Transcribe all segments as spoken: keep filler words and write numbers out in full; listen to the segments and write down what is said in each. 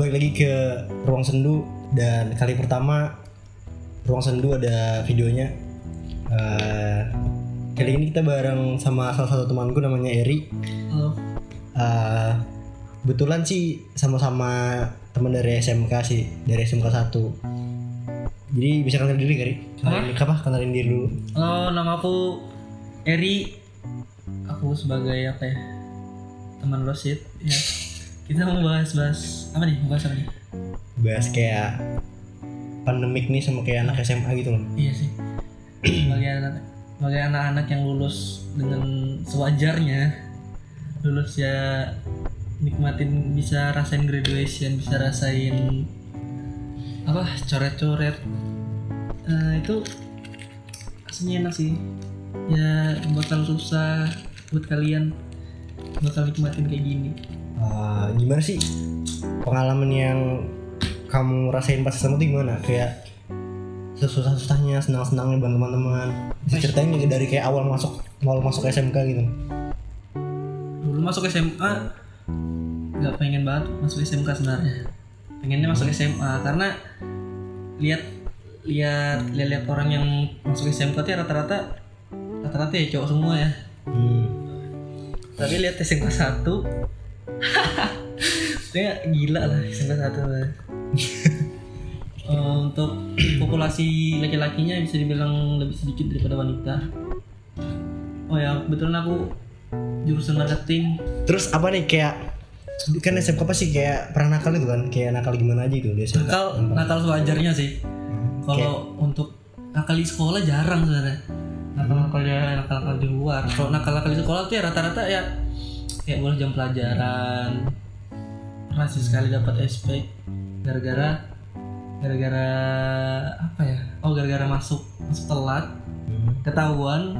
balik lagi ke Ruang Sendu. Dan kali pertama Ruang Sendu ada videonya. uh, Kali ini kita bareng sama salah satu temanku namanya Eri. Halo. uh, Kebetulan sih sama-sama teman dari S M K sih, dari S M K satu. Jadi bisa kenalin diri kali? Kenalin, apa? Kenalin diri dulu. Halo, nama aku Eri. Aku sebagai apa ya, teman Rosid ya. Kita mau bahas-bahas apa nih? Mau bahas apa nih? Bahas kayak pandemik nih sama kayak anak S M A gitu loh. Iya sih. Sebagai anak, sebagai anak-anak yang lulus dengan sewajarnya, lulus ya nikmatin, bisa rasain graduation, bisa rasain apa coret-coret. Uh, itu rasanya enak sih. Ya bakal susah buat kalian, bakal nikmatin kayak gini. Uh, gimana sih pengalaman yang kamu rasain pas S M A itu gimana? Kayak sesusah-susahnya, senang-senangnya bareng teman-teman. Bisa ceritain dari kayak awal masuk, awal masuk S M K gitu. Dulu masuk S M A nggak pengen banget masuk S M K sebenarnya. Pengennya masuk S M A karena lihat lihat lihat orang yang masuk S M K itu rata-rata rata-rata ya cowok semua ya. Hmm. Tapi lihat S M K satu dia gila lah, S M K satu lah. uh, Untuk populasi laki-lakinya bisa dibilang lebih sedikit daripada wanita. Oh ya, kebetulan aku jurusan marketing. Terus apa nih kayak, kan S M K apa sih kayak pernah nakal itu kan? Kayak nakal gimana aja gitu? Nakal, nakal sewajarnya sih. Kalau okay. Untuk nakal di sekolah jarang sebenarnya. Nakal-nakal ya, nakal-nakal di luar. Kalau nakal-nakal di sekolah tuh ya rata-rata ya kayak bolos jam pelajaran. Pernah sih sekali dapat S P gara-gara gara-gara apa ya? Oh, gara-gara masuk masuk telat, ketahuan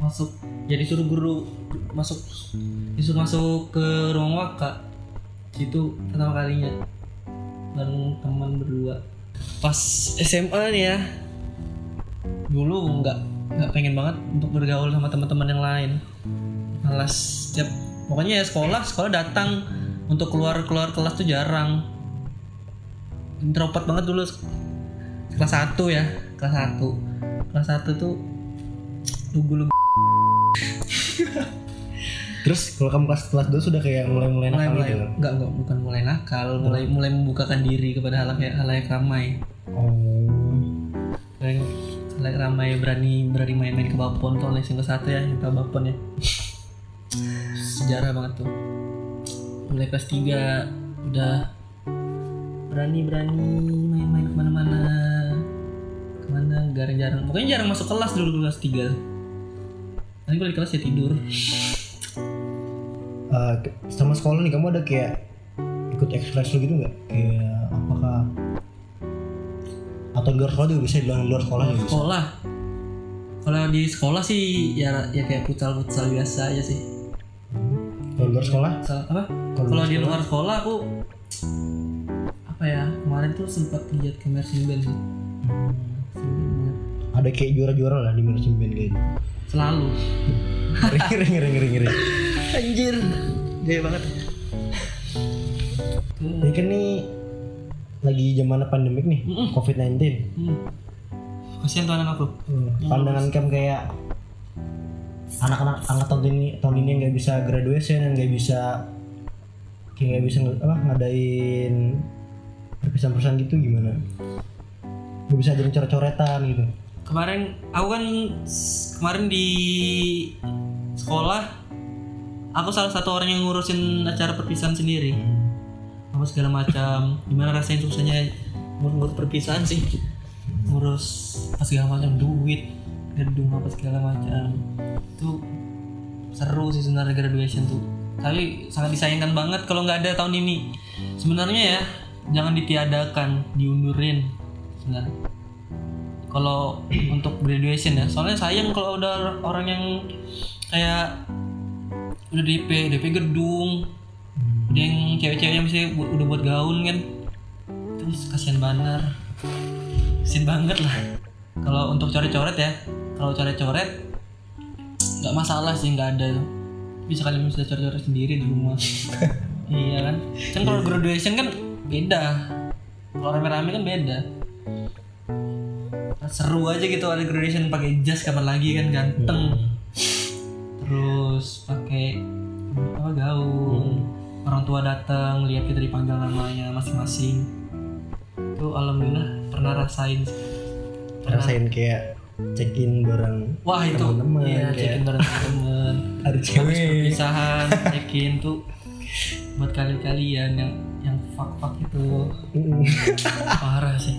masuk. Jadi ya suruh guru masuk, disuruh masuk ke ruang waka. Itu pertama kalinya bareng teman berdua. Pas S M A nih ya. Dulu enggak enggak pengen banget untuk bergaul sama teman-teman yang lain. Malas tiap Pokoknya ya sekolah, sekolah datang untuk keluar-keluar kelas tuh jarang. Introvert banget dulu. Kelas satu ya, kelas satu. Kelas satu tuh lugu-lugu. Terus kalau kamu kelas kelas dua sudah kayak mulai-mulai nakal mulai, gitu? Enggak, enggak, bukan mulai nakal, mulai mulai membukakan diri kepada halayak halayak ramai. Oh. Halayak ramai, berani berani main-main ke Bapon tuh oleh S M K satu ya, kita Bapon ya. Sejarah banget tuh. Mulai kelas tiga udah berani-berani main-main kemana-mana. Kemana jarang-jarang. Pokoknya jarang masuk kelas dulu kelas tiga. Nanti kalau di kelas ya tidur. Uh, sama sekolah nih kamu ada kayak ikut ekstrakurikuler gitu nggak? Kayak apakah atau luar sekolah juga bisa, di luar sekolah juga bisa. Sekolah. Kalau di sekolah sih ya ya kayak futsal-futsal biasa aja sih. Kalau luar sekolah? Apa? Kalau di luar sekolah aku apa ya, kemarin tuh sempat lihat Mersin Band sih. Hmm. Ada kayak juara-juara lah di Mersin Band kayaknya. Selalu. Ring ring ring ring. Anjir. Gaya banget. Hmm. Ini kan nih lagi zaman pandemik nih, Mm-mm. covid sembilan belas. Hmm. Kasihan tuh anak aku. Hmm. Pandangan kamu kayak anak-anak angkatan ini tahun ini nggak bisa graduation, nggak bisa kayak nggak bisa apa ngadain perpisahan-perpisahan gitu, gimana? Nggak bisa jadi coret-coretan gitu. Kemarin aku kan kemarin di sekolah aku salah satu orang yang ngurusin acara perpisahan sendiri, apa segala macam. Gimana rasain susahnya ngurus perpisahan sih, ngurus apa segala macam, duit, gedung, apa segala macam. Itu seru sih sebenarnya graduation tuh, tapi sangat disayangkan banget kalau nggak ada tahun ini. Sebenarnya ya jangan ditiadakan, diundurin sebenarnya kalau untuk graduation ya. Soalnya sayang kalau udah orang yang kayak udah D P D P gedung, udah yang cewek-cewek yang misalnya udah buat gaun kan, terus kasihan banget, kasihan banget lah. Kalau untuk coret-coret ya, kalau coret-coret nggak masalah sih, nggak ada itu, bisa kalian bisa coret-coret sendiri di rumah. Iya kan, kan kalau graduation kan beda. Kalau rame-rame kan beda. Seru aja gitu ada graduation pakai jas, kapan lagi kan ganteng. Hmm. Terus pakai apa gaun. Hmm. Orang tua datang lihat kita dipanggil namanya masing-masing. Itu alhamdulillah pernah rasain. Pernah rasain kayak check-in bareng wah itu teman-teman ya, check-in bareng teman-teman ada cewek perpisahan check-in tuh buat kalian-kalian yang yang fuck-fuck itu parah sih.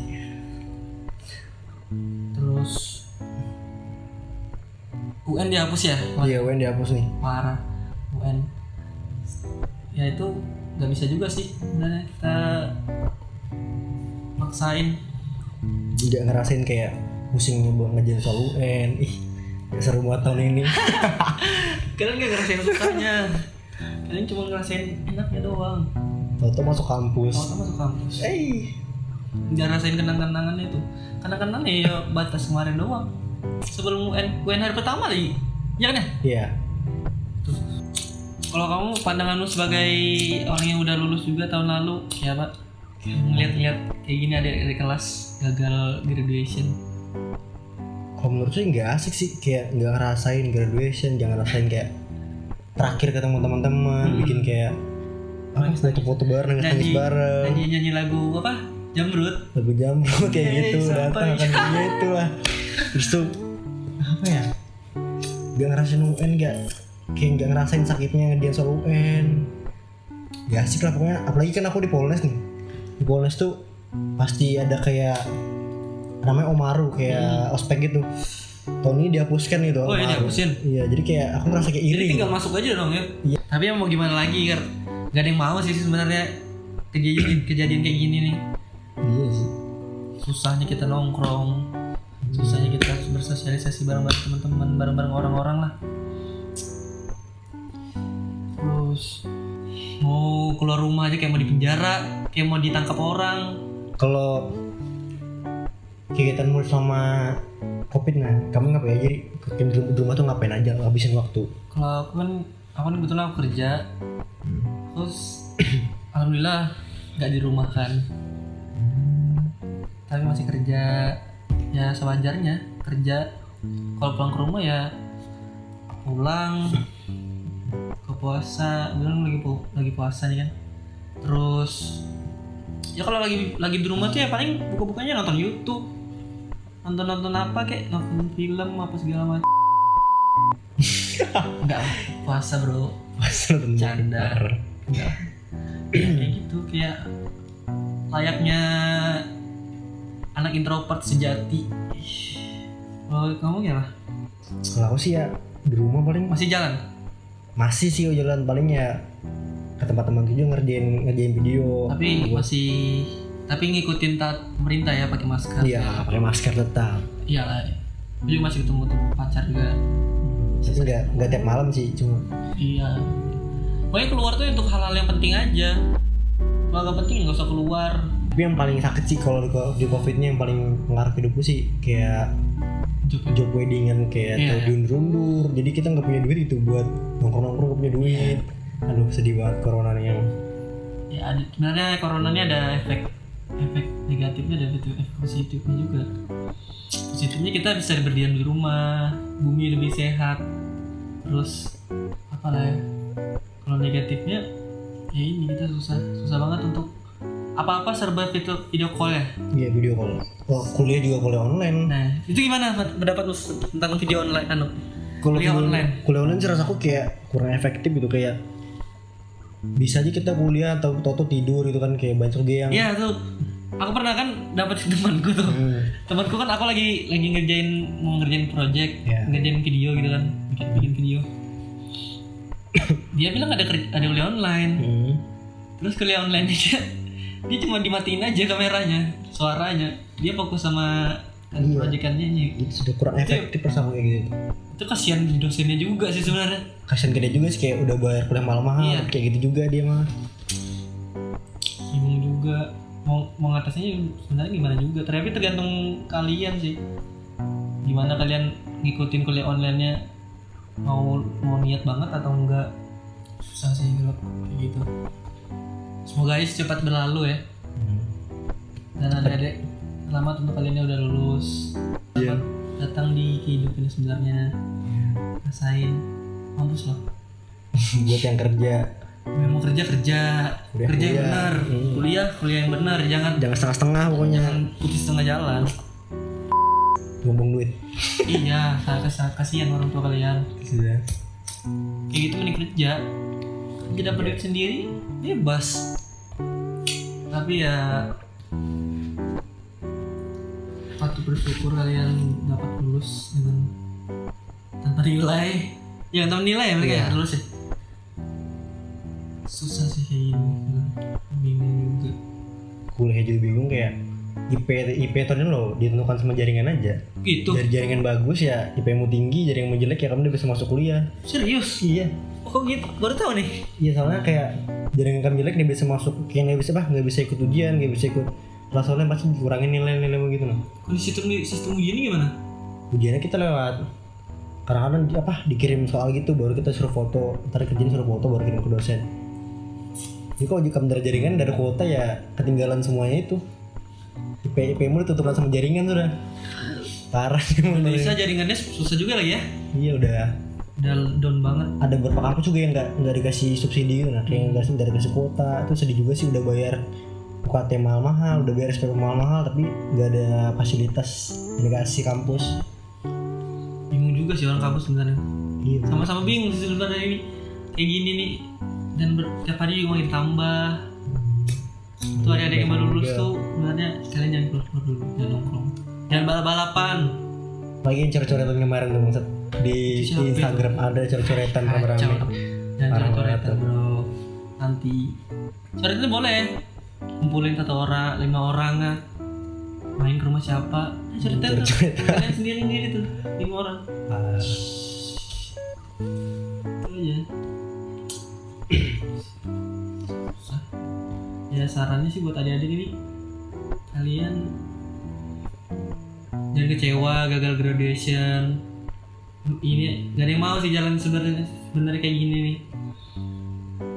Terus U N dihapus ya? Iya U N dihapus nih parah U N ya itu nggak bisa juga sih sebenarnya kita maksain nggak ngerasain kayak pusingnya buat ngejar soal U N. Ih, seru banget tahun ini. Kalian gak ngerasain susahnya. Kalian cuma ngerasain enaknya doang. Tau-tau masuk kampus. Tau-tau masuk kampus. Eh, gak ngerasain kenang-kenangannya itu. Kenang-kenangannya ya batas kemarin doang. Sebelum U N, U N hari pertama lagi. Iya kan ya? Iya. Kalau kamu pandangan lu sebagai orang yang udah lulus juga tahun lalu, ya Pak, ngeliat-liat kayak gini adik-adik kelas gagal graduation. Kalau menurut saya nggak asik sih, kayak nggak ngerasain graduation, jangan ngerasain kayak terakhir ketemu teman-teman, hmm. bikin kayak apa foto-foto bareng, nangis bareng, nyanyi nyanyi lagu apa? Jamrut, lagu jamrut kayak hey, gitu, datang akan dia itu lah. Terus tuh apa ya? Nggak ngerasain U N nggak, kayak nggak ngerasain sakitnya dia soal U N. Nggak asik lah pokoknya, apalagi kan aku di Polnes nih, di Polnes tuh pasti ada kayak namanya Omaru kayak hmm. ospek gitu. Tahun ini dihapuskan gitu. Oh, iya dihapusin. Iya, jadi kayak aku ngerasa kayak iri. Jadi tinggal masuk aja dong ya. Iya. Tapi yang mau gimana lagi, Ger? Gak ada yang mau sih sebenarnya kejadian kejadian kayak gini nih. Iya sih. Susahnya kita nongkrong. Hmm. Susahnya kita bersosialisasi bareng-bareng teman-teman, bareng-bareng orang-orang lah. Terus mau keluar rumah aja kayak mau dipenjara, kayak mau ditangkap orang. Kalau kegiatan murid sama Covid nah, kamu ngapain aja? Jadi di rumah tuh ngapain aja? Ngabisin waktu? Kalau aku kan, aku kan kebetulan aku kerja, hmm. terus alhamdulillah nggak di rumah kan, hmm. tapi masih kerja ya sewajarnya kerja. Kalau pulang ke rumah ya pulang ke puasa, bilang lagi pu- lagi puasa nih kan, terus ya kalau lagi lagi di rumah tuh ya paling buka-bukanya nonton YouTube. Nonton-nonton apa kek, nonton film apa segala macam. Enggak, puasa bro. Puasa nonton canda. Enggak. Kayak gitu, kayak layaknya anak introvert sejati. Kalau kamu gimana? Kalau aku sih ya di rumah paling masih jalan. Masih sih jalan paling ya ke tempat teman juga ngerjain ngerjain video. Tapi masih tapi ngikutin taat pemerintah ya, pakai masker. Iya, ya. Pakai masker tetap. Iyalah. Aku juga masih ketemu teman pacar juga. Tapi enggak enggak tiap malam sih, cuma. Iya. Pokoknya keluar tuh untuk hal-hal yang penting aja. Kalau enggak penting enggak usah keluar. Tapi yang paling sakit sih kalau di Covid-nya yang paling pengaruh hidupku sih kayak job, job weddingan kayak yeah. diundur-undur. Jadi kita enggak punya duit itu buat nongkrong-nongkrong, enggak punya duit. Yeah. Aduh, sedih banget corona nih yang. Ya, sebenarnya corona ini ada efek efek negatifnya dan efek positifnya juga. Positifnya kita bisa berdiam di rumah, bumi lebih sehat. Terus apalah ya? Kalau negatifnya ya ini kita susah susah banget untuk apa-apa serba video, video call ya. Iya video call. Wah, kuliah juga kuliah online. Nah itu gimana pendapat lu tentang video online anu? Kuliah, kuliah online. Kuliah online rasa aku kayak kurang efektif gitu kayak. Bisa aja kita kuliah atau toto tidur gitu kan kayak banyak juga yang. Iya tuh, aku pernah kan dapat temanku tuh. Hmm. Temanku kan aku lagi lagi ngerjain mau ngerjain project, yeah. ngerjain video gitu kan, bikin bikin video. Dia bilang ada ada kuliah online. Hmm. Terus kuliah online dia dia cuma dimatiin aja kameranya, suaranya. Dia fokus sama kan yeah. proyekannya nih. Itu sudah kurang efektif sama kayak gitu. Itu kasihan dosennya juga sih sebenarnya. Kasihan gede juga sih kayak udah bayar kuliah mahal-mahal iya. kayak gitu juga dia mah. Bingung juga mau mau ngatasinnya sebenarnya gimana juga. Tapi tergantung kalian sih. Gimana kalian ngikutin kuliah online-nya mau mau niat banget atau enggak. Susah sih kalau kayak gitu. Semoga aja cepat berlalu ya. dan adik-adik, selamat untuk kalian yang udah lulus. Selamat yeah. datang di kehidupan sebenarnya. Yeah. Rasain mampus loh. Buat yang kerja, mau kerja kerja, kuliah, kerja yang benar, hmm. kuliah kuliah yang benar, jangan jangan setengah-setengah pokoknya. Jangan putus setengah jalan. Buang-buang duit. Iya, kasihan orang tua kalian. Iya. Kayak gitu mending kerja. Tidak peduli sendiri, bebas. Tapi ya patut bersyukur kalian dapat lulus dengan tanpa nilai. Ya tanpa nilai ya mereka ya lulus ya. Susah sih kayak ini, bingung juga. Kuliah jadi bingung kayak I P I P tahun ini lo ditentukan sama jaringan aja. Gitu. Dari jaringan bagus ya I P-mu tinggi, jaringanmu jelek ya kamu udah bisa masuk kuliah. Serius? Iya. Kok gitu? Baru tahu nih. Iya soalnya kayak jaringan kami jelek dia bisa masuk, kayak nggak bisa bah, nggak bisa ikut ujian, nggak bisa ikut kelas soalnya pasti kurangin nilai-nilai begitu loh. Kalau sistem sistem ujiannya gimana? Ujiannya kita lewat kadang-kadang apa dikirim soal gitu, baru kita suruh foto, ntar kerjain suruh foto baru kirim ke dosen. Jadi kalau juga dari jaringan dari kuota ya ketinggalan semuanya itu. I P I P mulu tutupan sama jaringan sudah. Parah gimana? Bisa jaringannya susah juga lagi ya? Iya udah. Udah down banget. Ada beberapa kampus juga yang nggak nggak dikasih subsidi gitu, nah kayak nggak sih nggak dikasih kuota, itu sedih juga sih udah bayar U K T mahal-mahal, udah bayar S P P mahal-mahal, tapi nggak ada fasilitas yang dikasih kampus. Bingung juga sih orang kampus sebenarnya. Iya. Sama-sama bingung sih sebenarnya ini kayak gini nih, dan ber- tiap hari juga makin tambah. Hmm. Tuh adik-adik yang baru lulus tuh sebenarnya kalian jangan keluar-keluar dulu, jangan nongkrong, jangan balap-balapan. Lagi yang coret-coretan kemarin tuh maksud. Di, di Instagram itu. Ada coret-coretan rame-rame. Jangan coret-coretan bro. Nanti coretan boleh. Kumpulin satu orang, lima orang lah. Main ke rumah siapa? Nah, coretan tuh. Kalian sendiri-sendiri tuh, lima orang. Ah. Itu aja. Susah. Ya sarannya sih buat adik-adik ini, kalian jangan kecewa gagal graduation. Ini gak ada yang mau sih jalan sebenarnya sebenarnya kayak gini nih.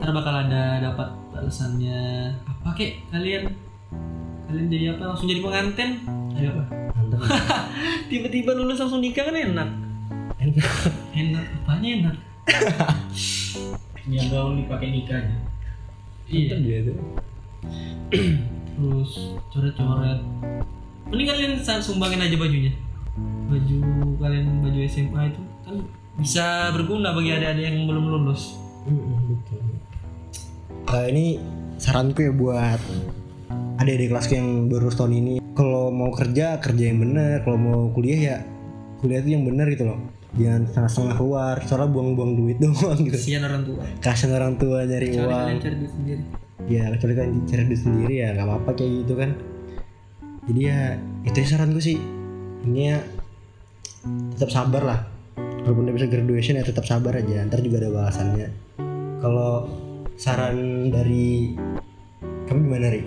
Ntar bakal ada dapat alasannya apa kek kalian kalian jadi apa langsung jadi pengantin? Ayo apa? Tiba-tiba lulus langsung nikah kan enak. Enak. Enak apanya enak? Yang gaul dipakai nikahnya. Iya gitu. Terus coret-coret. Mending kalian sumbangin aja bajunya. Baju kalian baju S M A itu kan bisa berguna bagi adik-adik yang belum lulus. Betul. Uh, ini saranku ya buat adik-adik kelasku yang baru setahun ini. Kalau mau kerja kerja yang benar, kalau mau kuliah ya kuliah itu yang benar gitu loh. Jangan setengah-setengah keluar, soalnya buang-buang duit doang gitu. Kasihan orang tua. Kasihan orang tua nyari kecuali uang. Kecuali cari duit sendiri. Ya kecuali kan cari duit sendiri ya nggak apa-apa kayak gitu kan. Jadi ya itu saranku sih. Ini ya tetap sabar lah, walaupun udah bisa graduation ya tetap sabar aja, ntar juga ada balasannya. Kalau saran dari kamu gimana Ri?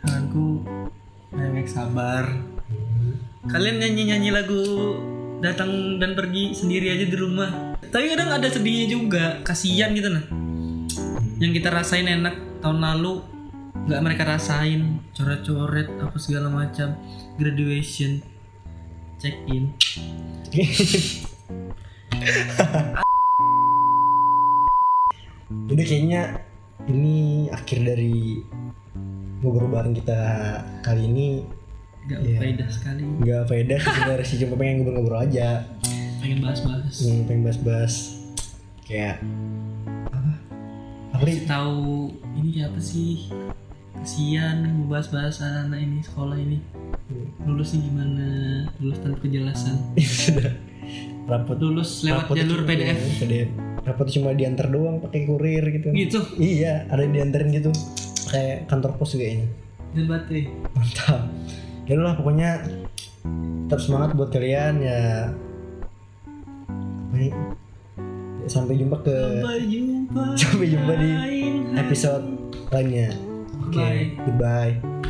Saranku banyak sabar. hmm. Kalian nyanyi-nyanyi lagu datang dan pergi sendiri aja di rumah, tapi kadang ada sedihnya juga, kasihan gitu nah. hmm. Yang kita rasain enak tahun lalu nggak mereka rasain, coret-coret apa segala macam, graduation, check in. Udah kayaknya ini akhir dari ngobrol bareng kita kali ini. Gak ya, faedah sekali. Gak faedah sebenarnya sih, cuma pengen ngobrol-ngobrol aja. Pengen bahas-bahas. Hmm, pengen bahas-bahas. Kayak apa? Apa sih tahu ini apa sih? Kasian membahas-bahas anak-anak ini sekolah ini lulusnya gimana, lulus tanpa kejelasan. Sudah rapot lulus lewat rapot jalur P D F. P D F rapot cuma diantar doang pakai kurir gitu gitu. Iya ada yang diantarin gitu kayak kantor pos juga ini dan baterai mantap. Ya lah pokoknya tetap semangat buat kalian ya. Baik sampai jumpa ke sampai jumpa, sampai jumpa di episode lainnya. Okay, goodbye.